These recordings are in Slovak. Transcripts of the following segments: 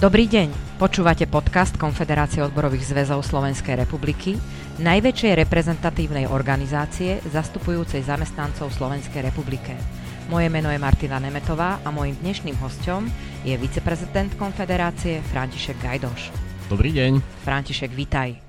Dobrý deň, počúvate podcast Konfederácie odborových zväzov Slovenskej republiky, najväčšej reprezentatívnej organizácie zastupujúcej zamestnancov Slovenskej republike. Moje meno je Martina Nemetová a mojím dnešným hosťom je viceprezident Konfederácie František Gajdoš. Dobrý deň. František, vitaj.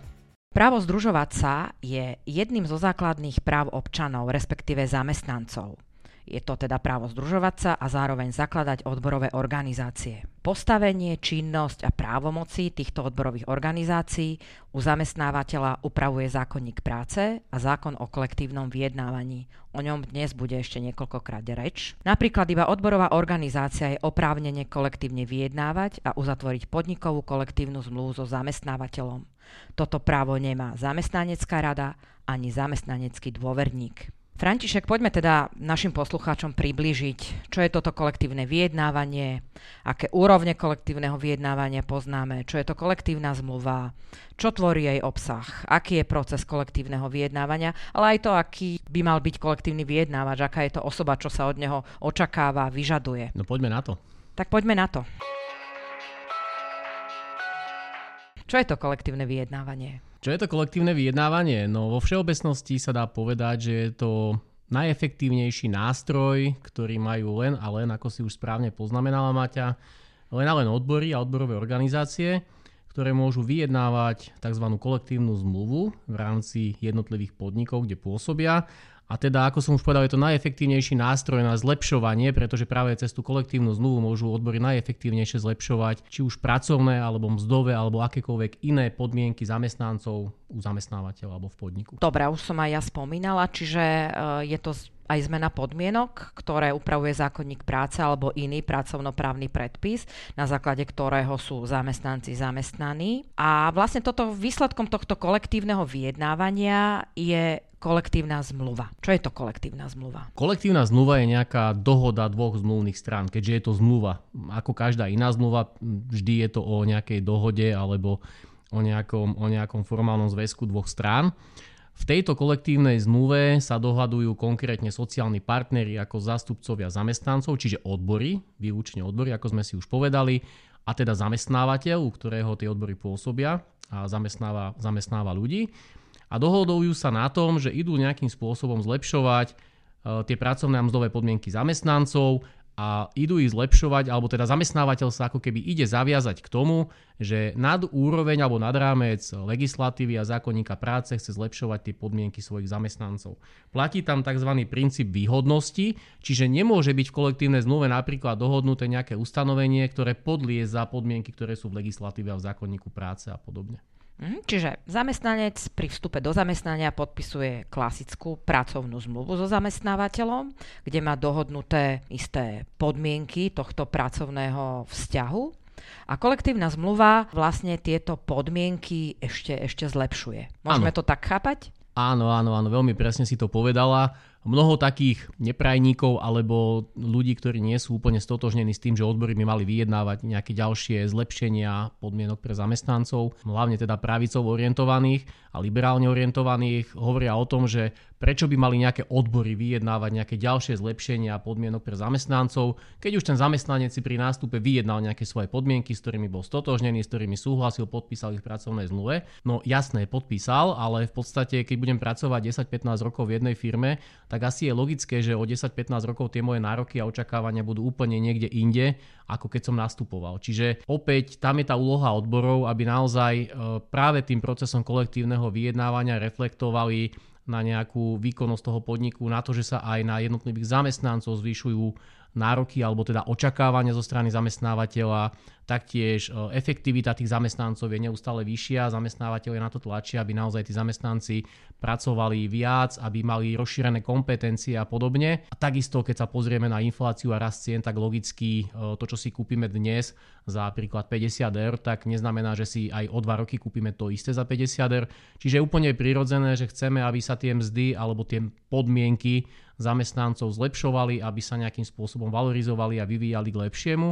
Právo združovať sa je jedným zo základných práv občanov, respektíve zamestnancov. Je to teda právo združovať sa a zároveň zakladať odborové organizácie. Postavenie, činnosť a právomoci týchto odborových organizácií u zamestnávateľa upravuje zákonník práce a zákon o kolektívnom vyjednávaní. O ňom dnes bude ešte niekoľkokrát reč. Napríklad iba odborová organizácia je oprávnene kolektívne vyjednávať a uzatvoriť podnikovú kolektívnu zmluvu so zamestnávateľom. Toto právo nemá zamestnanecká rada ani zamestnanecký dôverník. František, poďme teda našim poslucháčom priblížiť, čo je toto kolektívne vyjednávanie, aké úrovne kolektívneho vyjednávania poznáme, čo je to kolektívna zmluva, čo tvorí jej obsah, aký je proces kolektívneho vyjednávania, ale aj to, aký by mal byť kolektívny vyjednávač, aká je to osoba, čo sa od neho očakáva, vyžaduje. No poďme na to. Tak poďme na to. Čo je to kolektívne vyjednávanie? Čo je to kolektívne vyjednávanie? No vo všeobecnosti sa dá povedať, že je to najefektívnejší nástroj, ktorý majú len a len, ako si už správne poznamenala Maťa, len a len odbory a odborové organizácie, ktoré môžu vyjednávať tzv. Kolektívnu zmluvu v rámci jednotlivých podnikov, kde pôsobia. A teda, ako som už povedal, je to najefektívnejší nástroj na zlepšovanie, pretože práve cez tú kolektívnu zmluvu môžu odbory najefektívnejšie zlepšovať či už pracovné, alebo mzdové, alebo akékoľvek iné podmienky zamestnancov u zamestnávateľa alebo v podniku. Dobre, už som aj ja spomínala, čiže je to aj zmena podmienok, ktoré upravuje zákonník práce alebo iný pracovnoprávny predpis, na základe ktorého sú zamestnanci zamestnaní. A vlastne toto výsledkom tohto kolektívneho vyjednávania je kolektívna zmluva. Čo je to kolektívna zmluva? Kolektívna zmluva je nejaká dohoda dvoch zmluvných strán, keďže je to zmluva. Ako každá iná zmluva, vždy je to o nejakej dohode alebo o nejakom formálnom zväzku dvoch strán. V tejto kolektívnej zmluve sa dohadujú konkrétne sociálni partneri ako zástupcovia zamestnancov, čiže odbory, výlučne odbory, ako sme si už povedali, a teda zamestnávateľ, u ktorého tie odbory pôsobia a zamestnáva ľudí. A dohodujú sa na tom, že idú nejakým spôsobom zlepšovať tie pracovné a mzdové podmienky zamestnancov a idú ich zlepšovať, alebo teda zamestnávateľ sa ako keby ide zaviazať k tomu, že nad úroveň alebo nad rámec legislatívy a zákonníka práce chce zlepšovať tie podmienky svojich zamestnancov. Platí tam tzv. Princíp výhodnosti, čiže nemôže byť v kolektívnej zmluve napríklad dohodnuté nejaké ustanovenie, ktoré podlieza podmienky, ktoré sú v legislatíve a v zákonníku práce a podobne. Čiže zamestnanec pri vstupe do zamestnania podpisuje klasickú pracovnú zmluvu so zamestnávateľom, kde má dohodnuté isté podmienky tohto pracovného vzťahu a kolektívna zmluva vlastne tieto podmienky ešte zlepšuje. Môžeme to tak chápať? Áno, veľmi presne si to povedala. Mnoho takých neprajníkov alebo ľudí, ktorí nie sú úplne stotožnení s tým, že odbory by mali vyjednávať nejaké ďalšie zlepšenia podmienok pre zamestnancov, hlavne teda pravicovo orientovaných a liberálne orientovaných, hovoria o tom, že prečo by mali nejaké odbory vyjednávať nejaké ďalšie zlepšenia podmienok pre zamestnancov, keď už ten zamestnanec si pri nástupe vyjednal nejaké svoje podmienky, s ktorými bol stotožnený, s ktorými súhlasil, podpísal ich v pracovnej zmluve. No jasné, podpísal, ale v podstate keď budem pracovať 10-15 rokov v jednej firme, tak asi je logické, že o 10-15 rokov tie moje nároky a očakávania budú úplne niekde inde, ako keď som nastupoval. Čiže opäť tam je tá úloha odborov, aby naozaj práve tým procesom kolektívneho vyjednávania reflektovali na nejakú výkonnosť toho podniku, na to, že sa aj na jednotlivých zamestnancov zvyšujú nároky alebo teda očakávania zo strany zamestnávateľa, taktiež efektivita tých zamestnancov je neustále vyššia, zamestnávateľe na to tlačia, aby naozaj tí zamestnanci pracovali viac, aby mali rozšírené kompetencie a podobne. A takisto, keď sa pozrieme na infláciu a rast cien, tak logicky to, čo si kúpime dnes za príklad 50 €, tak neznamená, že si aj o 2 roky kúpime to isté za 50 €. Čiže je úplne prirodzené, že chceme, aby sa tie mzdy alebo tie podmienky zamestnancov zlepšovali, aby sa nejakým spôsobom valorizovali a vyvíjali k lepšiemu.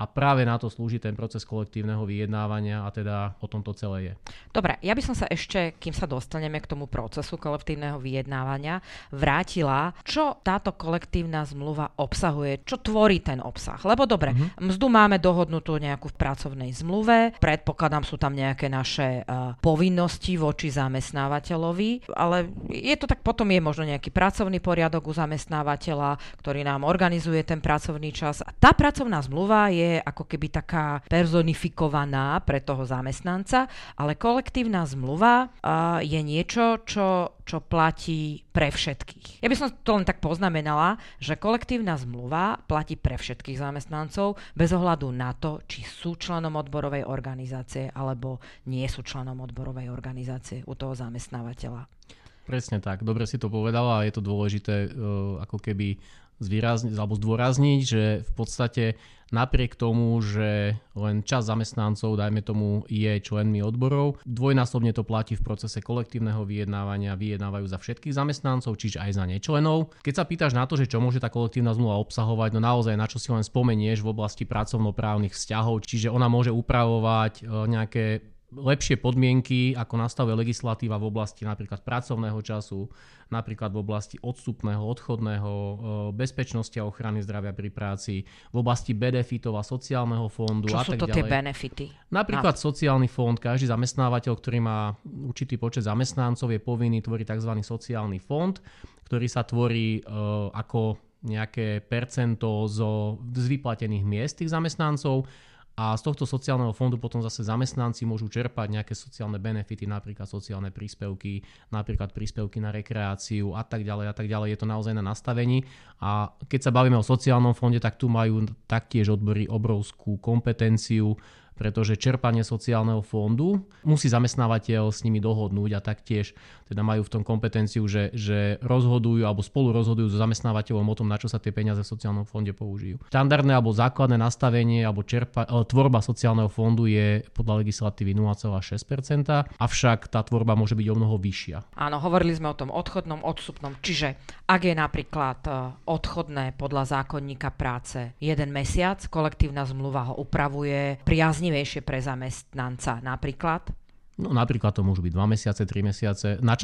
A A práve na to slúži ten proces kolektívneho vyjednávania a teda o tomto celé je. Dobre, ja by som sa ešte, kým sa dostaneme k tomu procesu kolektívneho vyjednávania, vrátila, čo táto kolektívna zmluva obsahuje, čo tvorí ten obsah. Lebo dobre, mzdu máme dohodnutú nejakú v pracovnej zmluve, predpokladám, sú tam nejaké naše povinnosti voči zamestnávateľovi, ale je to tak, potom je možno nejaký pracovný poriadok u zamestnávateľa, ktorý nám organizuje ten pracovný čas. A tá pracovná zmluva je ako keby taká personifikovaná pre toho zamestnanca, ale kolektívna zmluva je niečo, čo platí pre všetkých. Ja by som to len tak poznamenala, že kolektívna zmluva platí pre všetkých zamestnancov bez ohľadu na to, či sú členom odborovej organizácie alebo nie sú členom odborovej organizácie u toho zamestnávateľa. Presne tak, dobre si to povedala a je to dôležité ako keby zdôrazniť, že v podstate napriek tomu, že len časť zamestnancov, dajme tomu, je členmi odborov, dvojnásobne to platí v procese kolektívneho vyjednávania, vyjednávajú za všetkých zamestnancov, čiže aj za nečlenov. Keď sa pýtaš na to, že čo môže tá kolektívna zmluva obsahovať, no naozaj na čo si len spomenieš v oblasti pracovnoprávnych vzťahov, čiže ona môže upravovať nejaké lepšie podmienky, ako nastavuje legislatíva v oblasti napríklad pracovného času, napríklad v oblasti odstupného, odchodného, bezpečnosti a ochrany zdravia pri práci, v oblasti benefitov a sociálneho fondu a tak ďalej. Čo sú to tie benefity? Napríklad sociálny fond, každý zamestnávateľ, ktorý má určitý počet zamestnancov, je povinný tvoriť tzv. Sociálny fond, ktorý sa tvorí ako nejaké percento z vyplatených miest tých zamestnancov. A z tohto sociálneho fondu potom zase zamestnanci môžu čerpať nejaké sociálne benefity, napríklad sociálne príspevky, napríklad príspevky na rekreáciu a tak ďalej a tak ďalej. Je to naozaj na nastavení. A keď sa bavíme o sociálnom fonde, tak tu majú taktiež odbory obrovskú kompetenciu, pretože čerpanie sociálneho fondu musí zamestnávateľ s nimi dohodnúť a taktiež teda majú v tom kompetenciu, že rozhodujú alebo spolu rozhodujú so zamestnávateľom o tom, na čo sa tie peniaze v sociálnom fonde použijú. Štandardné alebo základné nastavenie alebo tvorba sociálneho fondu je podľa legislatívy 0,6%, avšak tá tvorba môže byť o mnoho vyššia. Áno, hovorili sme o tom odchodnom, odstupnom, čiže ak je napríklad odchodné podľa zákonníka práce 1 mesiac, kolektívna zmluva ho upravuje priazne pre zamestnanca napríklad? No napríklad to môžu byť 2 mesiace, 3 mesiace, na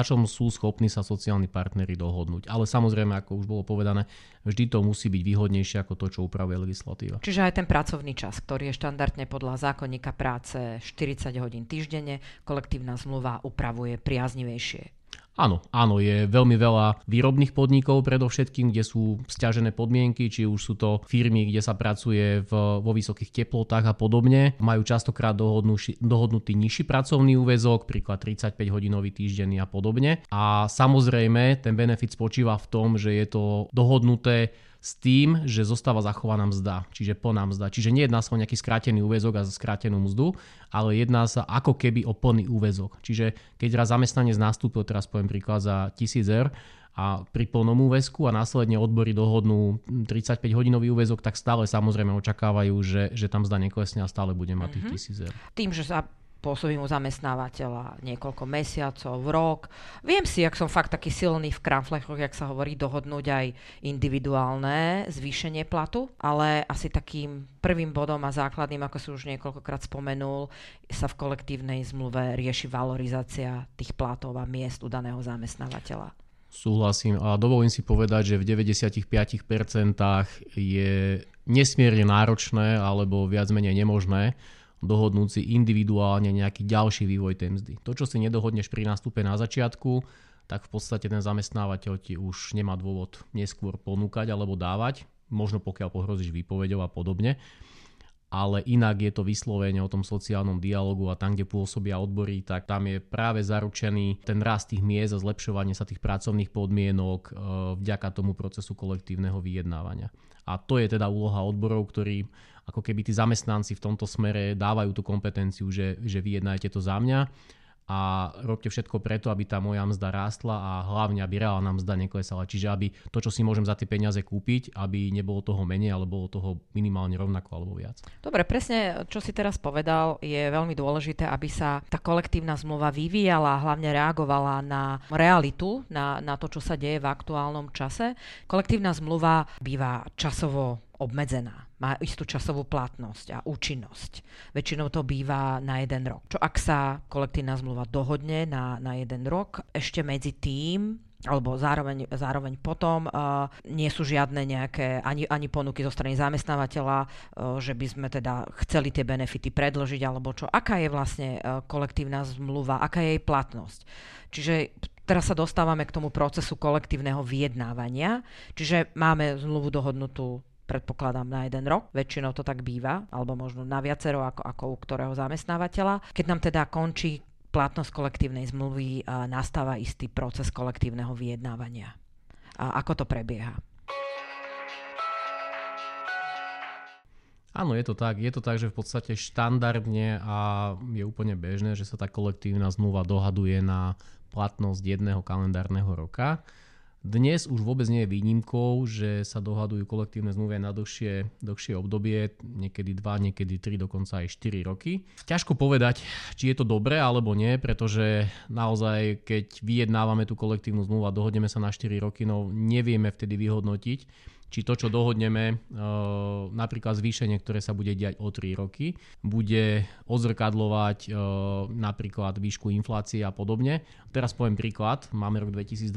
čom sú schopní sa sociálni partneri dohodnúť. Ale samozrejme, ako už bolo povedané, vždy to musí byť výhodnejšie ako to, čo upravuje legislatíva. Čiže aj ten pracovný čas, ktorý je štandardne podľa zákonníka práce 40 hodín týždenne, kolektívna zmluva upravuje priaznivejšie. Áno, je veľmi veľa výrobných podnikov predovšetkým, kde sú sťažené podmienky, či už sú to firmy, kde sa pracuje vo vysokých teplotách a podobne. Majú častokrát dohodnutý nižší pracovný úväzok, príklad 35-hodinový týždeň a podobne. A samozrejme, ten benefit spočíva v tom, že je to dohodnuté s tým, že zostáva zachovaná mzda, čiže plná mzda. Čiže nejedná sa o nejaký skrátený úväzok a skrátenú mzdu, ale jedná sa ako keby o plný úväzok. Čiže keď raz zamestnanec nastúpil, teraz poviem príklad, za 1000 eur a pri plnom úväzku a následne odbory dohodnú 35-hodinový úväzok, tak stále samozrejme očakávajú, že tam mzda neklesne a stále bude mať tých 1000 eur. Tým, že sa pôsobím u zamestnávateľa niekoľko mesiacov, rok. Viem si, ak som fakt taký silný v kramflechoch, jak sa hovorí, dohodnúť aj individuálne zvýšenie platu, ale asi takým prvým bodom a základným, ako si už niekoľkokrát spomenul, sa v kolektívnej zmluve rieši valorizácia tých platov a miest u daného zamestnávateľa. Súhlasím a dovolím si povedať, že v 95% je nesmierne náročné alebo viac menej nemožné dohodnúť si individuálne nejaký ďalší vývoj tej mzdy. To, čo si nedohodneš pri nástupe na začiatku, tak v podstate ten zamestnávateľ ti už nemá dôvod neskôr ponúkať alebo dávať, možno pokiaľ pohrozíš výpoveďou a podobne. Ale inak je to vyslovene o tom sociálnom dialogu a tam, kde pôsobia odbory, tak tam je práve zaručený ten rast tých miest a zlepšovanie sa tých pracovných podmienok vďaka tomu procesu kolektívneho vyjednávania. A to je teda úloha odborov, ktorí ako keby tí zamestnanci v tomto smere dávajú tú kompetenciu, že vyjednajte to za mňa a robte všetko preto, aby tá moja mzda rástla a hlavne, aby reálna mzda neklesala. Čiže aby to, čo si môžem za tie peniaze kúpiť, aby nebolo toho menej, ale bolo toho minimálne rovnako alebo viac. Dobre, presne čo si teraz povedal, je veľmi dôležité, aby sa tá kolektívna zmluva vyvíjala, hlavne reagovala na realitu, na to, čo sa deje v aktuálnom čase. Kolektívna zmluva býva časovo obmedzená. má istú časovú platnosť a účinnosť. Väčšinou to býva na 1 rok. Čo ak sa kolektívna zmluva dohodne na 1 rok, ešte medzi tým, alebo zároveň potom nie sú žiadne nejaké ani ponuky zo strany zamestnávateľa, že by sme teda chceli tie benefity predložiť, alebo čo. Aká je vlastne kolektívna zmluva, aká je jej platnosť. Čiže teraz sa dostávame k tomu procesu kolektívneho vyjednávania, čiže máme zmluvu dohodnutú, predpokladám, na 1 rok. Väčšinou to tak býva, alebo možno na viacero ako u ktorého zamestnávateľa. Keď nám teda končí platnosť kolektívnej zmluvy, nastáva istý proces kolektívneho vyjednávania. A ako to prebieha? Áno, je to tak, že v podstate štandardne a je úplne bežné, že sa tá kolektívna zmluva dohaduje na platnosť 1 kalendárneho roka. Dnes už vôbec nie je výnimkou, že sa dohadujú kolektívne zmluvy na dlhšie obdobie, niekedy 2, niekedy 3, dokonca aj 4 roky. Ťažko povedať, či je to dobré alebo nie, pretože naozaj, keď vyjednávame tú kolektívnu zmluvu a dohodneme sa na 4 roky, no nevieme vtedy vyhodnotiť, či to, čo dohodneme, napríklad zvýšenie, ktoré sa bude diať o 3 roky, bude odzrkadľovať napríklad výšku inflácie a podobne. Teraz poviem príklad. Máme rok 2022,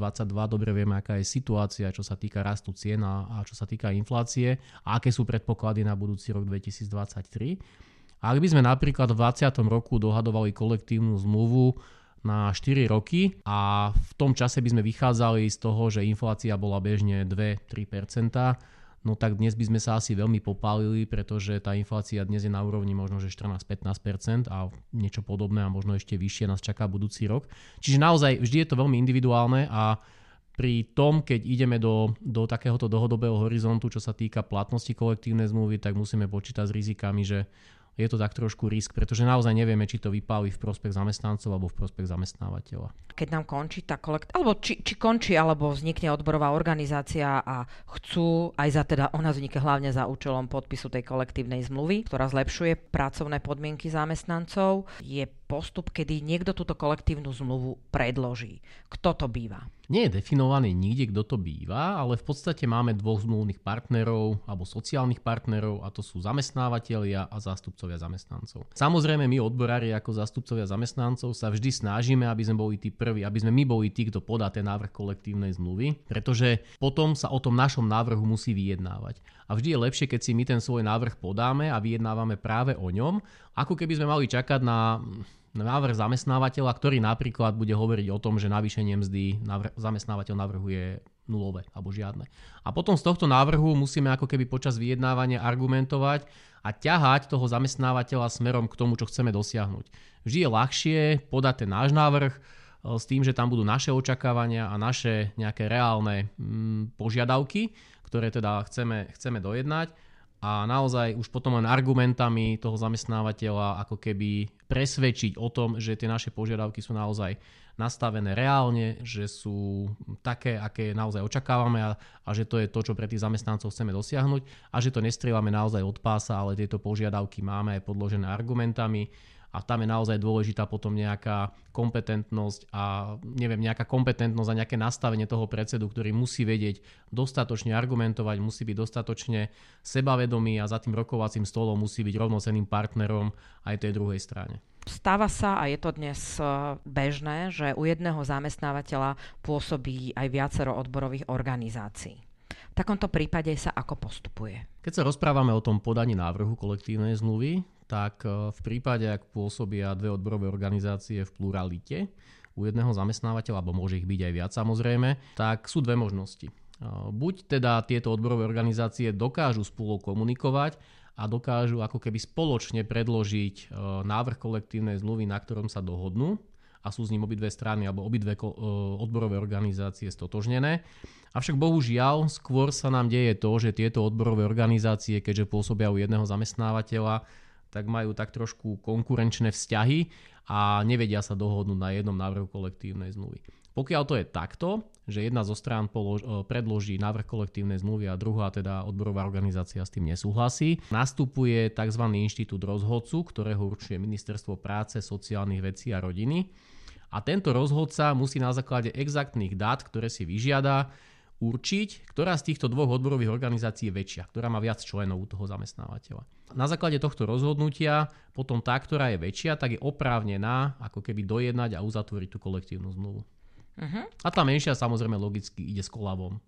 dobre vieme, aká je situácia, čo sa týka rastu cien a čo sa týka inflácie a aké sú predpoklady na budúci rok 2023. A ak by sme napríklad v 20. roku dohadovali kolektívnu zmluvu na 4 roky a v tom čase by sme vychádzali z toho, že inflácia bola bežne 2-3%, no tak dnes by sme sa asi veľmi popálili, pretože tá inflácia dnes je na úrovni možno že 14-15% a niečo podobné a možno ešte vyššie nás čaká budúci rok. Čiže naozaj vždy je to veľmi individuálne a pri tom, keď ideme do takéhoto dlhodobého horizontu, čo sa týka platnosti kolektívnej zmluvy, tak musíme počítať s rizikami, že je to tak trošku risk, pretože naozaj nevieme, či to vypáli v prospech zamestnancov alebo v prospech zamestnávateľa. Keď nám končí tá alebo či končí alebo vznikne odborová organizácia a chcú, aj za teda ona vznikne hlavne za účelom podpisu tej kolektívnej zmluvy, ktorá zlepšuje pracovné podmienky zamestnancov, je postup, kedy niekto túto kolektívnu zmluvu predloží. Kto to býva? Nie je definovaný nikde, kto to býva, ale v podstate máme 2 zmluvných partnerov alebo sociálnych partnerov a to sú zamestnávateľia a zástupcovia zamestnancov. Samozrejme my odborári ako zástupcovia zamestnancov sa vždy snažíme, aby sme boli tí prví, aby sme my boli tí, kto podá ten návrh kolektívnej zmluvy, pretože potom sa o tom našom návrhu musí vyjednávať. A vždy je lepšie, keď si my ten svoj návrh podáme a vyjednávame práve o ňom, ako keby sme mali čakať na návrh zamestnávateľa, ktorý napríklad bude hovoriť o tom, že navýšenie mzdy zamestnávateľ navrhuje nulové alebo žiadne. A potom z tohto návrhu musíme ako keby počas vyjednávania argumentovať a ťahať toho zamestnávateľa smerom k tomu, čo chceme dosiahnuť. Vždy je ľahšie podať ten náš návrh s tým, že tam budú naše očakávania a naše nejaké reálne požiadavky, ktoré teda chceme dojednať. A naozaj už potom len argumentami toho zamestnávateľa ako keby presvedčiť o tom, že tie naše požiadavky sú naozaj nastavené reálne, že sú také, aké naozaj očakávame a že to je to, čo pre tých zamestnancov chceme dosiahnuť a že to nestrieľame naozaj od pása, ale tieto požiadavky máme aj podložené argumentami. A tam je naozaj dôležitá potom nejaká kompetentnosť a nejaké nastavenie toho predsedu, ktorý musí vedieť dostatočne argumentovať, musí byť dostatočne sebavedomý a za tým rokovacím stolom musí byť rovnocenným partnerom aj tej druhej strane. Stáva sa, a je to dnes bežné, že u jedného zamestnávateľa pôsobí aj viacero odborových organizácií. V takomto prípade sa ako postupuje? Keď sa rozprávame o tom podaní návrhu kolektívnej zmluvy, tak v prípade, ak pôsobia 2 odborové organizácie v pluralite u jedného zamestnávateľa, alebo môže ich byť aj viac samozrejme, tak sú 2 možnosti. Buď teda tieto odborové organizácie dokážu spolu komunikovať a dokážu ako keby spoločne predložiť návrh kolektívnej zmluvy, na ktorom sa dohodnú a sú s ním obidve strany alebo obidve odborové organizácie stotožnené. Avšak bohužiaľ skôr sa nám deje to, že tieto odborové organizácie, keďže pôsobia u jedného zamestnávateľa, tak majú tak trošku konkurenčné vzťahy a nevedia sa dohodnúť na jednom návrhu kolektívnej zmluvy. Pokiaľ to je takto, že jedna zo strán predloží návrh kolektívnej zmluvy a druhá teda odborová organizácia s tým nesúhlasí, nastupuje tzv. Inštitút rozhodcu, ktorého určuje Ministerstvo práce, sociálnych vecí a rodiny. A tento rozhodca musí na základe exaktných dát, ktoré si vyžiada, určiť, ktorá z týchto dvoch odborových organizácií je väčšia, ktorá má viac členov toho zamestnávateľa. Na základe tohto rozhodnutia potom tá, ktorá je väčšia, tak je oprávnená ako keby dojednať a uzatvoriť tú kolektívnu zmluvu. Uh-huh. A tá menšia samozrejme logicky ide s kolabom.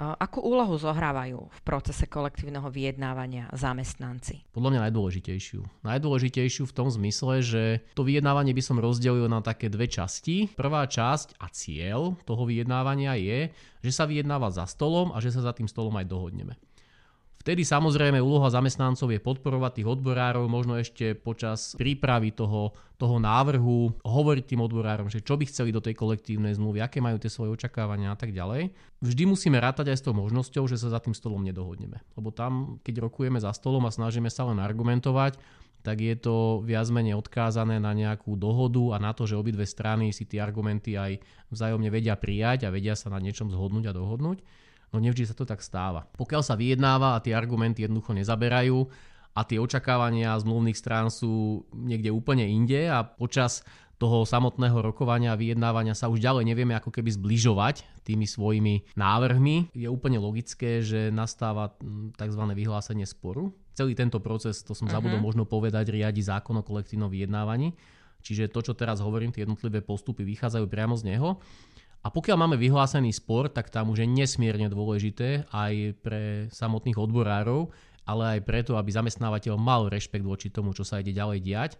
Akú úlohu zohrávajú v procese kolektívneho vyjednávania zamestnanci? Podľa mňa najdôležitejšiu. Najdôležitejšiu v tom zmysle, že to vyjednávanie by som rozdelil na také dve časti. Prvá časť a cieľ toho vyjednávania je, že sa vyjednáva za stolom a že sa za tým stolom aj dohodneme. Vtedy samozrejme úloha zamestnancov je podporovať tých odborárov, možno ešte počas prípravy toho návrhu, hovoriť tým odborárom, že čo by chceli do tej kolektívnej zmluvy, aké majú tie svoje očakávania a tak ďalej. Vždy musíme rátať aj s tou možnosťou, že sa za tým stolom nedohodneme. Lebo tam, keď rokujeme za stolom a snažíme sa len argumentovať, tak je to viac menej odkázané na nejakú dohodu a na to, že obidve strany si tie argumenty aj vzájomne vedia prijať a vedia sa na niečom zhodnúť a dohodnúť. No nevždy sa to tak stáva. Pokiaľ sa vyjednáva a tie argumenty jednoducho nezaberajú, a tie očakávania zmluvných strán sú niekde úplne inde a počas toho samotného rokovania a vyjednávania sa už ďalej nevieme ako keby zbližovať tými svojimi návrhmi, je úplne logické, že nastáva tzv. Vyhlásenie sporu. Celý tento proces, to som zabudol možno povedať, riadi zákon o kolektívnom vyjednávaní. Čiže to, čo teraz hovorím, tie jednotlivé postupy vychádzajú priamo z neho. A pokiaľ máme vyhlásený spor, tak tam už je nesmierne dôležité aj pre samotných odborárov, ale aj preto, aby zamestnávateľ mal rešpekt voči tomu, čo sa ide ďalej diať,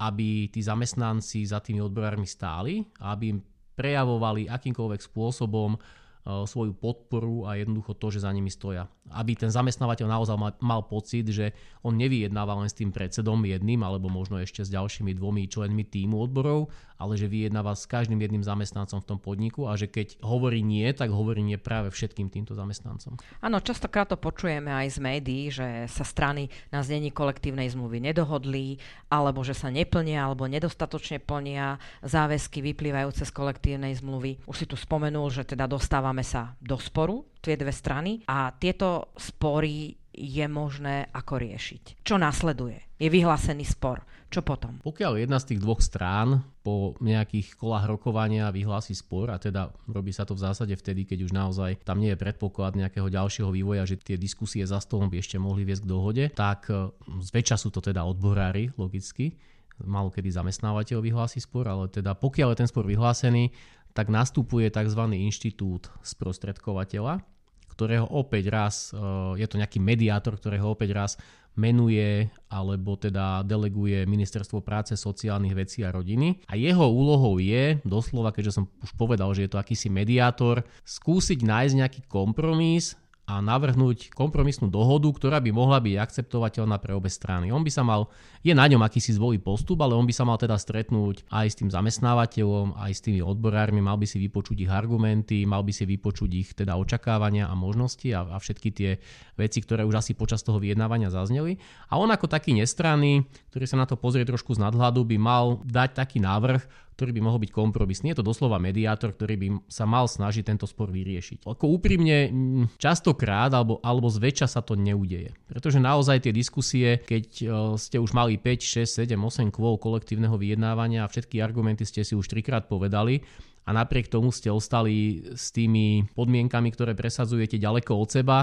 aby tí zamestnanci za tými odborármi stáli, aby im prejavovali akýmkoľvek spôsobom svoju podporu a jednoducho to, že za nimi stoja. Aby ten zamestnávateľ naozaj mal pocit, že on nevyjednáva len s tým predsedom jedným alebo možno ešte s ďalšími dvomi členmi tímu odborov, ale že vyjednáva s každým jedným zamestnancom v tom podniku a že keď hovorí nie, tak hovorí nie práve všetkým týmto zamestnancom. Áno, častokrát to počujeme aj z médií, že sa strany na znení kolektívnej zmluvy nedohodli, alebo že sa neplnia alebo nedostatočne plnia záväzky vyplývajúce z kolektívnej zmluvy. Už si tu spomenul, že teda dostávame sa do sporu, tie dve strany, a tieto spory je možné ako riešiť. Čo nasleduje? Je vyhlásený spor. Čo potom? Pokiaľ jedna z tých dvoch strán po nejakých kolách rokovania vyhlási spor, a teda robí sa to v zásade vtedy, keď už naozaj tam nie je predpoklad nejakého ďalšieho vývoja, že tie diskusie za stolom by ešte mohli viesť k dohode, tak zväčša sú to teda odborári, logicky. Malokedy zamestnávateľ vyhlási spor, ale teda pokiaľ je ten spor vyhlásený, tak nastupuje tzv. Inštitút sprostredkovateľa, ktorého opäť raz, je to nejaký mediátor, ktorého opäť raz menuje alebo teda deleguje Ministerstvo práce, sociálnych vecí a rodiny. A jeho úlohou je, doslova, keďže som už povedal, že je to akýsi mediátor, skúsiť nájsť nejaký kompromis a navrhnúť kompromisnú dohodu, ktorá by mohla byť akceptovateľná pre obe strany. On by sa mal, je na ňom akýsi zvolí postup, ale on by sa mal teda stretnúť aj s tým zamestnávateľom, aj s tými odborármi, mal by si vypočuť ich argumenty, mal by si vypočuť ich teda očakávania a možnosti a všetky tie veci, ktoré už asi počas toho vyjednávania zazneli. A on ako taký nestranný, ktorý sa na to pozrie trošku z nadhľadu, by mal dať taký návrh, ktorý by mohol byť kompromisný. Je to doslova mediátor, ktorý by sa mal snažiť tento spor vyriešiť. Ako úprimne častokrát alebo zväčša sa to neudeje. Pretože naozaj tie diskusie, keď ste už mali 5, 6, 7, 8 kôl kolektívneho vyjednávania a všetky argumenty ste si už 3-krát povedali a napriek tomu ste ostali s tými podmienkami, ktoré presadzujete ďaleko od seba,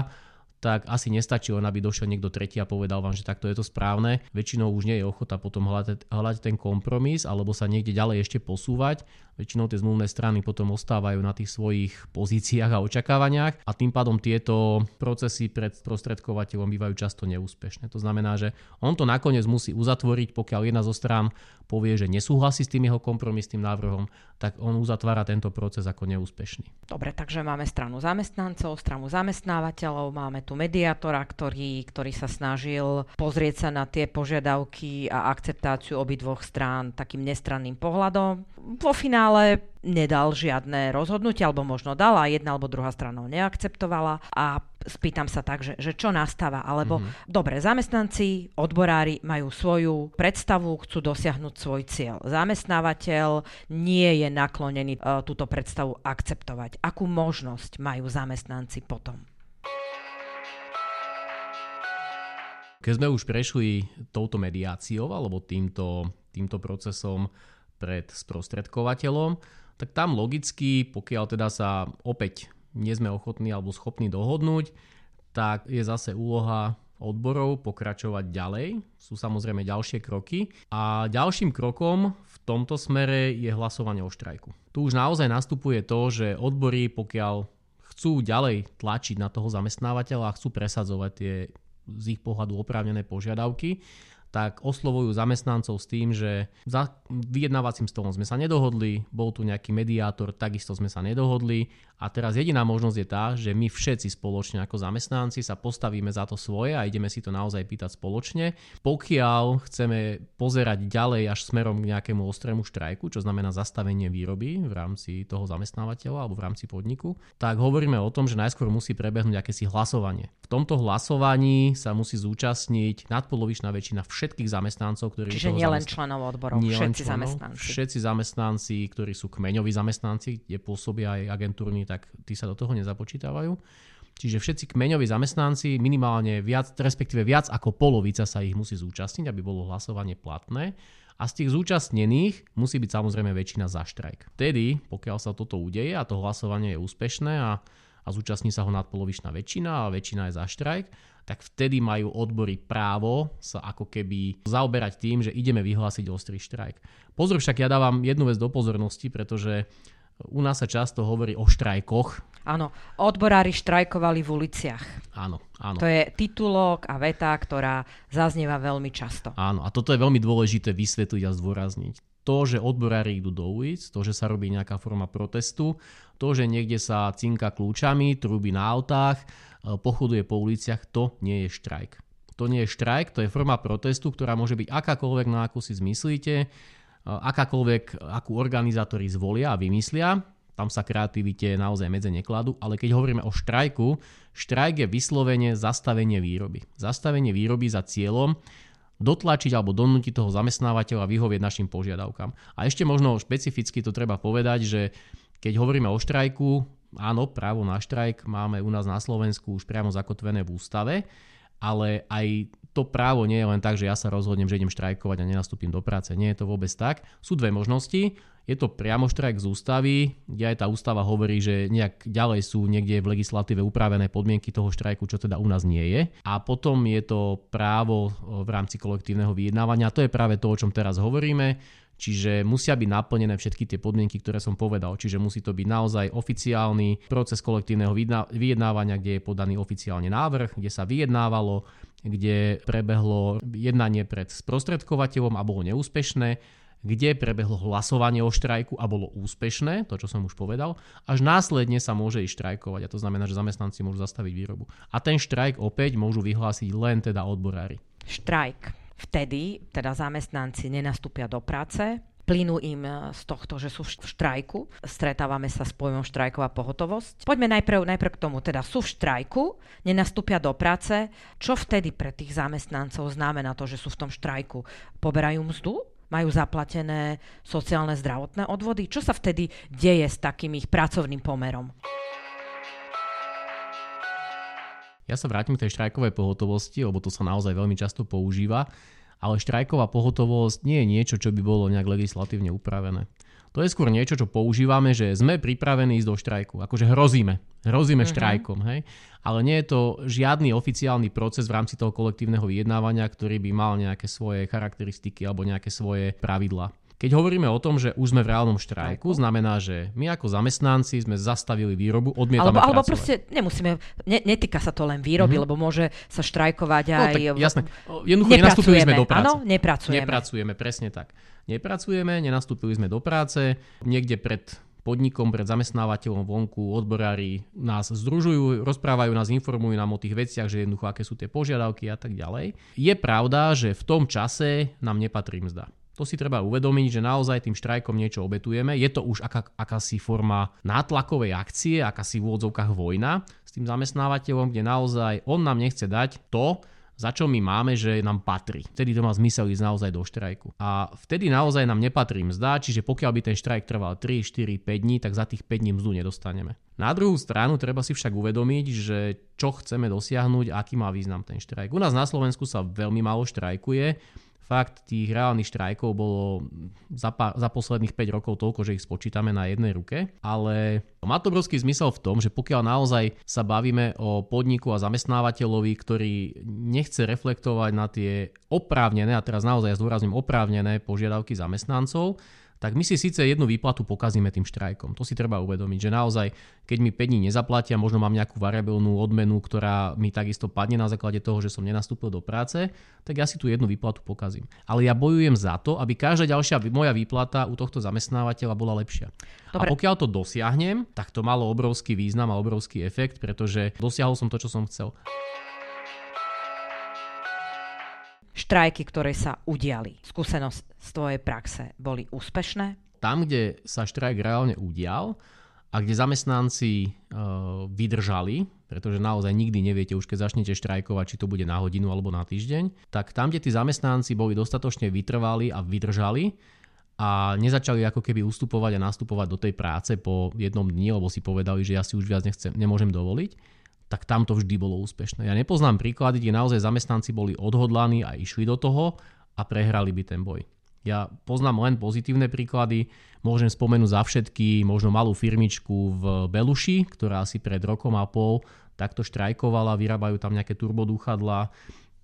tak asi nestačí len, aby došiel niekto tretí a povedal vám, že takto je to správne. Väčšinou už nie je ochota potom hľadať ten kompromis alebo sa niekde ďalej ešte posúvať. Väčšinou tie zmluvné strany potom ostávajú na tých svojich pozíciách a očakávaniach a tým pádom tieto procesy pred sprostredkovateľom bývajú často neúspešné. To znamená, že on to nakoniec musí uzatvoriť, pokiaľ jedna zo strán povie, že nesúhlasí s tým jeho kompromisným návrhom, tak on uzatvára tento proces ako neúspešný. Dobre, takže máme stranu zamestnancov, stranu zamestnávateľov, máme tu mediátora, ktorý sa snažil pozrieť sa na tie požiadavky a akceptáciu obidvoch strán takým nestranným pohľadom. Vo finále nedal žiadne rozhodnutie, alebo možno dala, jedna alebo druhá strana neakceptovala a spýtam sa tak, že čo nastáva, alebo dobre, zamestnanci, odborári majú svoju predstavu, chcú dosiahnuť svoj cieľ. Zamestnávateľ nie je naklonený túto predstavu akceptovať. Akú možnosť majú zamestnanci potom? Keď sme už prešli touto mediáciou alebo týmto procesom pred sprostredkovateľom, tak tam logicky, pokiaľ teda sa opäť nie sme ochotní alebo schopní dohodnúť, tak je zase úloha odborov pokračovať ďalej. Sú samozrejme ďalšie kroky a ďalším krokom v tomto smere je hlasovanie o štrajku. Tu už naozaj nastupuje to, že odbory, pokiaľ chcú ďalej tlačiť na toho zamestnávateľa a chcú presadzovať tie z ich pohľadu oprávnené požiadavky, tak oslovujú zamestnancov s tým, že za vyjednávacím stolom sme sa nedohodli, bol tu nejaký mediátor, takisto sme sa nedohodli a teraz jediná možnosť je tá, že my všetci spoločne ako zamestnanci sa postavíme za to svoje a ideme si to naozaj pýtať spoločne. Pokiaľ chceme pozerať ďalej až smerom k nejakému ostrému štrajku, čo znamená zastavenie výroby v rámci toho zamestnávateľa alebo v rámci podniku, tak hovoríme o tom, že najskôr musí prebehnúť akési hlasovanie. V tomto hlasovaní sa musí zúčastniť nadpolovičná väčšina všetkých zamestnancov, ktorí... Čiže nielen členov odborov, všetci zamestnanci. Všetci zamestnanci, ktorí sú kmeňoví zamestnanci, kde pôsobia aj agentúrni, tak tí sa do toho nezapočítavajú. Čiže všetci kmeňoví zamestnanci, minimálne viac, respektíve viac ako polovica sa ich musí zúčastniť, aby bolo hlasovanie platné. A z tých zúčastnených musí byť samozrejme väčšina za štrajk. Vtedy, pokiaľ sa toto udeje a to hlasovanie je úspešné a zúčastní sa ho nadpolovičná väčšina a väčšina je za štrajk, tak vtedy majú odbory právo sa ako keby zaoberať tým, že ideme vyhlásiť ostrý štrajk. Pozor, však ja dávam jednu vec do pozornosti, pretože u nás sa často hovorí o štrajkoch. Áno, odborári štrajkovali v uliciach. Áno, áno. To je titulok a veta, ktorá zaznieva veľmi často. Áno, a toto je veľmi dôležité vysvetliť a zdôrazniť. To, že odborári idú do ulic, to, že sa robí nejaká forma protestu, to, že niekde sa cinka kľúčami, trúbi na autách, pochoduje po uliciach, to nie je štrajk. To nie je štrajk, to je forma protestu, ktorá môže byť akákoľvek, na akú si zmyslíte, akákoľvek, akú organizátori zvolia a vymyslia. Tam sa kreativite naozaj medze nekladú, ale keď hovoríme o štrajku, štrajk je vyslovene zastavenie výroby. Zastavenie výroby za cieľom dotlačiť alebo donútiť toho zamestnávateľa a vyhovieť našim požiadavkám. A ešte možno špecificky to treba povedať, že keď hovoríme o štrajku, áno, právo na štrajk máme u nás na Slovensku už priamo zakotvené v ústave, ale aj to právo nie je len tak, že ja sa rozhodnem, že idem štrajkovať a nenastúpim do práce. Nie je to vôbec tak. Sú dve možnosti. Je to priamo štrajk z ústavy, kde aj tá ústava hovorí, že nejak ďalej sú niekde v legislatíve upravené podmienky toho štrajku, čo teda u nás nie je. A potom je to právo v rámci kolektívneho vyjednávania. To je práve to, o čom teraz hovoríme. Čiže musia byť naplnené všetky tie podmienky, ktoré som povedal. Čiže musí to byť naozaj oficiálny proces kolektívneho vyjednávania, kde je podaný oficiálne návrh, kde sa vyjednávalo, kde prebehlo jednanie pred sprostredkovateľom a bolo neúspešné, kde prebehlo hlasovanie o štrajku a bolo úspešné, to čo som už povedal, až následne sa môže ísť štrajkovať a to znamená, že zamestnanci môžu zastaviť výrobu. A ten štrajk opäť môžu vyhlásiť len teda odborári. Štrajk. Vtedy teda zamestnanci nenastúpia do práce, plynú im z tohto, že sú v štrajku. Stretávame sa s pojmom štrajková pohotovosť. Poďme najprv k tomu, teda sú v štrajku, nenastúpia do práce. Čo vtedy pre tých zamestnancov znamená to, že sú v tom štrajku? Poberajú mzdu? Majú zaplatené sociálne zdravotné odvody? Čo sa vtedy deje s takým ich pracovným pomerom? Ja sa vrátim k tej štrajkovej pohotovosti, lebo to sa naozaj veľmi často používa, ale štrajková pohotovosť nie je niečo, čo by bolo nejak legislatívne upravené. To je skôr niečo, čo používame, že sme pripravení ísť do štrajku, akože hrozíme štrajkom, hej? Ale nie je to žiadny oficiálny proces v rámci toho kolektívneho vyjednávania, ktorý by mal nejaké svoje charakteristiky alebo nejaké svoje pravidlá. Keď hovoríme o tom, že už sme v reálnom štrajku, znamená, že my ako zamestnanci sme zastavili výrobu, odmietame pracovať. Alebo proste nemusíme, netýka sa to len výroby, lebo môže sa štrajkovať aj... No tak jasné, jednoducho nenastúpili sme do práce. Áno, nepracujeme. Nepracujeme, presne tak. Nepracujeme, nenastúpili sme do práce, niekde pred podnikom, pred zamestnávateľom vonku, odborári nás združujú, rozprávajú nás, informujú nám o tých veciach, že jednoducho aké sú tie požiadavky a tak ďalej. Je pravda, že v tom čase nám nepatrí mzda. To si treba uvedomiť, že naozaj tým štrajkom niečo obetujeme. Je to už akási forma nátlakovej akcie, akási v úvodzovkách vojna s tým zamestnávateľom, kde naozaj on nám nechce dať to, za čo my máme, že nám patrí. Vtedy to má zmysel ísť naozaj do štrajku. A vtedy naozaj nám nepatrí mzda, čiže pokiaľ by ten štrajk trval 3, 4, 5 dní, tak za tých 5 dní mzdu nedostaneme. Na druhú stranu treba si však uvedomiť, že čo chceme dosiahnuť, aký má význam ten štrajk. U nás na Slovensku sa veľmi málo štrajkuje. V Fakt tých reálnych štrajkov bolo za posledných 5 rokov toľko, že ich spočítame na jednej ruke, ale má to obrovský zmysel v tom, že pokiaľ naozaj sa bavíme o podniku a zamestnávateľovi, ktorý nechce reflektovať na tie oprávnené, a teraz naozaj ja zdôrazním oprávnené požiadavky zamestnancov, tak my si síce jednu výplatu pokazíme tým štrajkom. To si treba uvedomiť, že naozaj, keď mi 5 dní nezaplatia, možno mám nejakú variabilnú odmenu, ktorá mi takisto padne na základe toho, že som nenastúpil do práce, tak ja si tú jednu výplatu pokazím. Ale ja bojujem za to, aby každá ďalšia moja výplata u tohto zamestnávateľa bola lepšia. Dobre. A pokiaľ to dosiahnem, tak to malo obrovský význam a obrovský efekt, pretože dosiahol som to, čo som chcel. Štrajky, ktoré sa udiali. Skúsenosť z tvojej praxe boli úspešné? Tam, kde sa štrajk reálne udial a kde zamestnanci vydržali, pretože naozaj nikdy neviete, už keď začnete štrajkovať, či to bude na hodinu alebo na týždeň, tak tam, kde tí zamestnanci boli dostatočne vytrvali a vydržali a nezačali ako keby ustupovať a nastupovať do tej práce po jednom dni, lebo si povedali, že ja si už viac nemôžem dovoliť, tak tam to vždy bolo úspešné. Ja nepoznám príklady, kde naozaj zamestnanci boli odhodlaní a išli do toho a prehrali by ten boj. Ja poznám len pozitívne príklady, môžem spomenúť za všetky, možno malú firmičku v Beluši, ktorá asi pred rokom a pol takto štrajkovala, vyrábajú tam nejaké turbodúchadlá,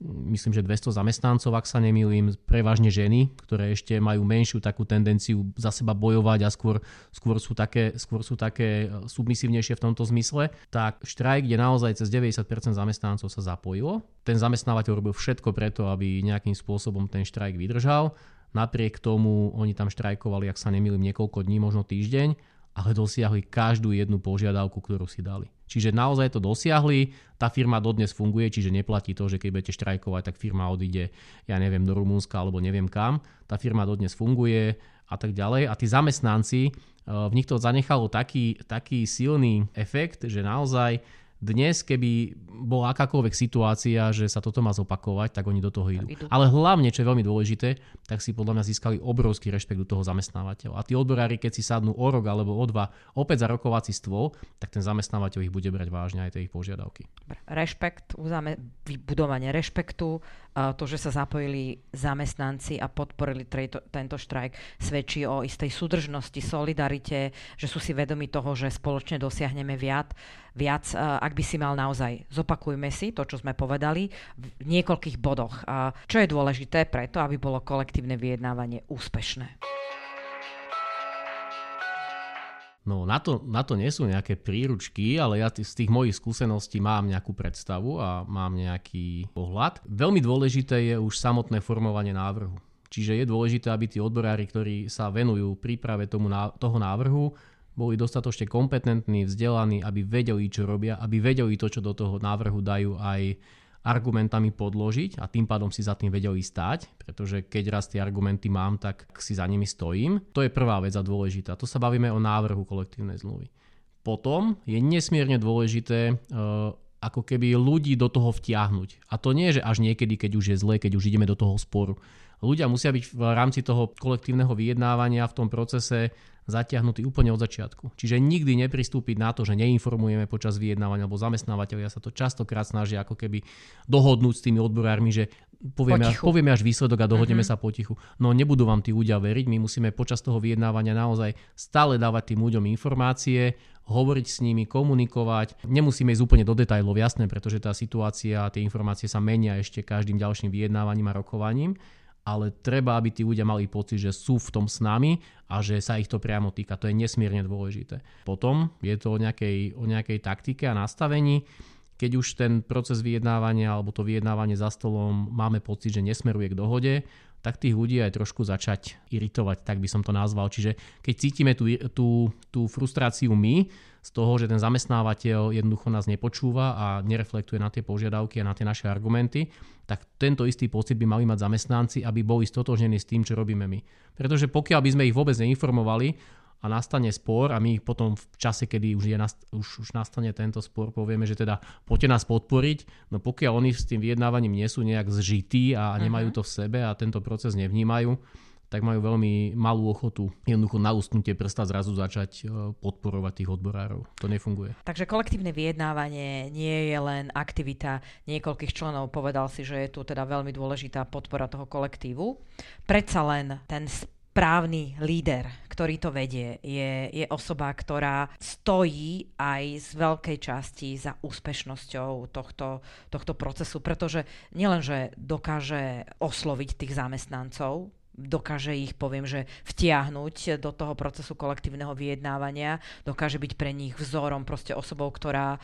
myslím, že 200 zamestnancov, ak sa nemýlim, prevažne ženy, ktoré ešte majú menšiu takú tendenciu za seba bojovať a skôr sú také submisívnejšie v tomto zmysle. Tak štrajk, kde naozaj cez 90% zamestnancov sa zapojilo, ten zamestnávateľ robil všetko preto, aby nejakým spôsobom ten štrajk vydržal. Napriek tomu oni tam štrajkovali, ak sa nemýlim, niekoľko dní, možno týždeň, ale dosiahli každú jednu požiadavku, ktorú si dali. Čiže naozaj to dosiahli, tá firma dodnes funguje, čiže neplatí to, že keď budete štrajkovať, tak firma odíde, ja neviem, do Rumunska alebo neviem kam. Tá firma dodnes funguje a tak ďalej. A tí zamestnanci, v nich to zanechalo taký silný efekt, že naozaj dnes, keby bola akákoľvek situácia, že sa toto má zopakovať, tak oni do toho idú. Ale hlavne, čo je veľmi dôležité, tak si podľa mňa získali obrovský rešpekt do toho zamestnávateľa. A tí odborári, keď si sadnú o rok alebo o dva opäť za rokovací stôl, tak ten zamestnávateľ ich bude brať vážne aj tie ich požiadavky. Rešpekt, vybudovanie rešpektu, to, že sa zapojili zamestnanci a podporili tento štrajk, svedčí o istej súdržnosti, solidarite, že sú si vedomi toho, že spoločne dosiahneme viac, ak by si mal naozaj, zopakujme si to, čo sme povedali, v niekoľkých bodoch. Čo je dôležité preto, aby bolo kolektívne vyjednávanie úspešné? No na to nie sú nejaké príručky, ale ja z tých mojich skúseností mám nejakú predstavu a mám nejaký pohľad. Veľmi dôležité je už samotné formovanie návrhu. Čiže je dôležité, aby tí odborári, ktorí sa venujú príprave toho návrhu, boli dostatočne kompetentní, vzdelaní, aby vedeli, čo robia, aby vedeli to, čo do toho návrhu dajú aj argumentami podložiť a tým pádom si za tým vedeli stáť, pretože keď raz tie argumenty mám, tak si za nimi stojím. To je prvá vec a dôležitá. To sa bavíme o návrhu kolektívnej zmluvy. Potom je nesmierne dôležité ako keby ľudí do toho vtiahnuť. A to nie je, že až niekedy, keď už je zle, keď už ideme do toho sporu. Ľudia musia byť v rámci toho kolektívneho vyjednávania v tom procese zatiahnutý úplne od začiatku. Čiže nikdy nepristúpiť na to, že neinformujeme počas vyjednávania, alebo zamestnávateľia sa to častokrát snažia ako keby dohodnúť s tými odborármi, že povieme až výsledok a dohodneme sa potichu. No nebudú vám tí ľudia veriť, my musíme počas toho vyjednávania naozaj stále dávať tým ľuďom informácie, hovoriť s nimi, komunikovať. Nemusíme ísť úplne do detailov, jasné, pretože tá situácia a tie informácie sa menia ešte každým ďalším vyjednávaním a rokovaním. Ale treba, aby tí ľudia mali pocit, že sú v tom s nami a že sa ich to priamo týka. To je nesmierne dôležité. Potom je to o nejakej taktike a nastavení. Keď už ten proces vyjednávania alebo to vyjednávanie za stolom máme pocit, že nesmeruje k dohode, tak tých ľudí aj trošku začať iritovať, tak by som to nazval. Čiže keď cítime tú frustráciu my z toho, že ten zamestnávateľ jednoducho nás nepočúva a nereflektuje na tie požiadavky a na tie naše argumenty, tak tento istý pocit by mali mať zamestnanci, aby boli stotožnení s tým, čo robíme my. Pretože pokiaľ by sme ich vôbec neinformovali a nastane spor a my ich potom v čase, kedy už nastane tento spor, povieme, že teda poďte nás podporiť, no pokiaľ oni s tým vyjednávaním nie sú nejak zžití a nemajú to v sebe a tento proces nevnímajú, tak majú veľmi malú ochotu jednoducho na ústnutie prsta zrazu začať podporovať tých odborárov. To nefunguje. Takže kolektívne vyjednávanie nie je len aktivita niekoľkých členov. Povedal si, že je tu teda veľmi dôležitá podpora toho kolektívu. Predsa len ten správny líder, ktorý to vedie, je osoba, ktorá stojí aj z veľkej časti za úspešnosťou tohto procesu, pretože nielenže dokáže osloviť tých zamestnancov, dokáže ich, vtiahnuť do toho procesu kolektívneho vyjednávania, dokáže byť pre nich vzorom, proste osobou, ktorá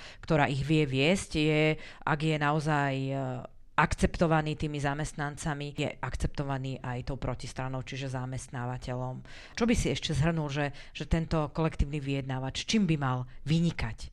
ich vie viesť, ak je naozaj akceptovaný tými zamestnancami, je akceptovaný aj tou protistranou, čiže zamestnávateľom. Čo by si ešte zhrnul, že tento kolektívny vyjednávač, čím by mal vynikať?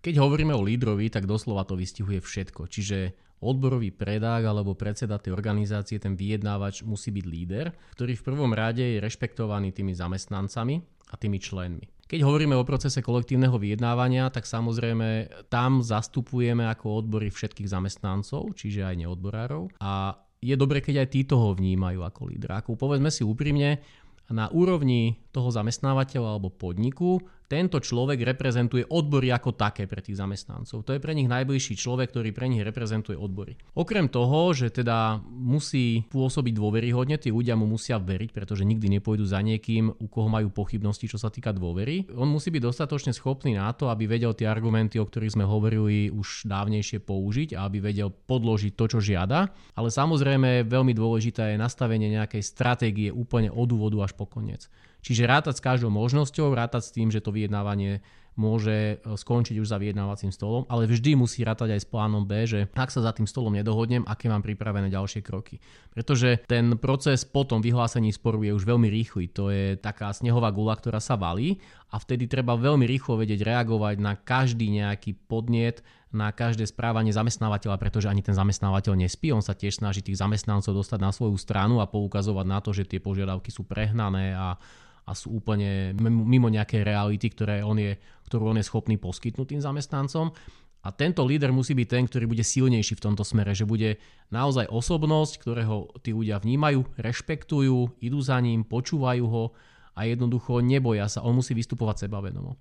Keď hovoríme o lídrovi, tak doslova to vystihuje všetko. Čiže odborový predák alebo predseda tej organizácie, ten vyjednávač musí byť líder, ktorý v prvom rade je rešpektovaný tými zamestnancami a tými členmi. Keď hovoríme o procese kolektívneho vyjednávania, tak samozrejme tam zastupujeme ako odbory všetkých zamestnancov, čiže aj neodborárov. A je dobre, keď aj títo ho vnímajú ako lídra. Povedzme si úprimne, na úrovni toho zamestnávateľa alebo podniku tento človek reprezentuje odbory ako také pre tých zamestnancov. To je pre nich najbližší človek, ktorý pre nich reprezentuje odbory. Okrem toho, že teda musí pôsobiť dôveryhodne, tí ľudia mu musia veriť, pretože nikdy nepôjdu za niekým, u koho majú pochybnosti, čo sa týka dôvery. On musí byť dostatočne schopný na to, aby vedel tie argumenty, o ktorých sme hovorili, už dávnejšie použiť a aby vedel podložiť to, čo žiada. Ale samozrejme veľmi dôležité je nastavenie nejakej stratégie úplne od úvodu až po koniec. Čiže rátať s každou možnosťou, rátať s tým, že to vyjednávanie môže skončiť už za vyjednávacím stolom, ale vždy musí rátať aj s plánom B, že ak sa za tým stolom nedohodnem, aké mám pripravené ďalšie kroky. Pretože ten proces po tom vyhlásení sporu je už veľmi rýchly. To je taká snehová guľa, ktorá sa valí a vtedy treba veľmi rýchlo vedieť reagovať na každý nejaký podnet, na každé správanie zamestnávateľa, pretože ani ten zamestnávateľ nespí, on sa tiež snaží tých zamestnancov dostať na svoju stranu a poukazovať na to, že tie požiadavky sú prehnané a sú úplne mimo nejakej reality, ktorú on je schopný poskytnúť tým zamestnancom. A tento líder musí byť ten, ktorý bude silnejší v tomto smere, že bude naozaj osobnosť, ktorého tí ľudia vnímajú, rešpektujú, idú za ním, počúvajú ho a jednoducho neboja sa, on musí vystupovať sebavedomo.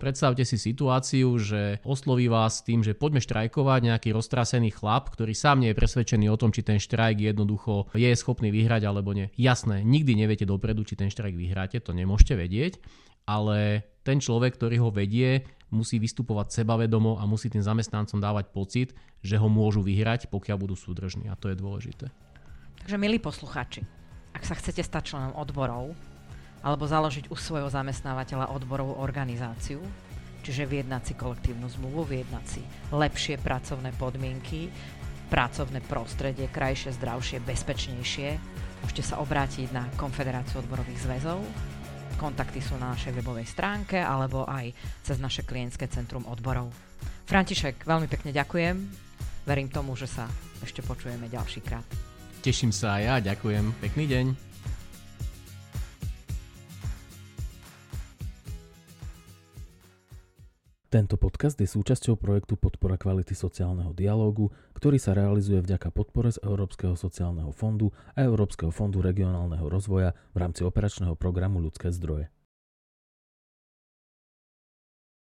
Predstavte si situáciu, že osloví vás tým, že poďme štrajkovať nejaký roztrasený chlap, ktorý sám nie je presvedčený o tom, či ten štrajk jednoducho je schopný vyhrať alebo nie. Jasné, nikdy neviete dopredu, či ten štrajk vyhráte, to nemôžete vedieť, ale ten človek, ktorý ho vedie, musí vystupovať sebavedomo a musí tým zamestnancom dávať pocit, že ho môžu vyhrať, pokiaľ budú súdržní, a to je dôležité. Takže milí poslucháči, ak sa chcete stať členom odborov, alebo založiť u svojho zamestnávateľa odborovú organizáciu, čiže vyjednať si kolektívnu zmluvu, vyjednať si lepšie pracovné podmienky, pracovné prostredie, krajšie, zdravšie, bezpečnejšie. Môžete sa obrátiť na Konfederáciu odborových zväzov. Kontakty sú na našej webovej stránke alebo aj cez naše klientské centrum odborov. František, veľmi pekne ďakujem. Verím tomu, že sa ešte počujeme ďalšíkrát. Teším sa aj ja, ďakujem. Pekný deň. Tento podcast je súčasťou projektu Podpora kvality sociálneho dialógu, ktorý sa realizuje vďaka podpore z Európskeho sociálneho fondu a Európskeho fondu regionálneho rozvoja v rámci operačného programu Ľudské zdroje.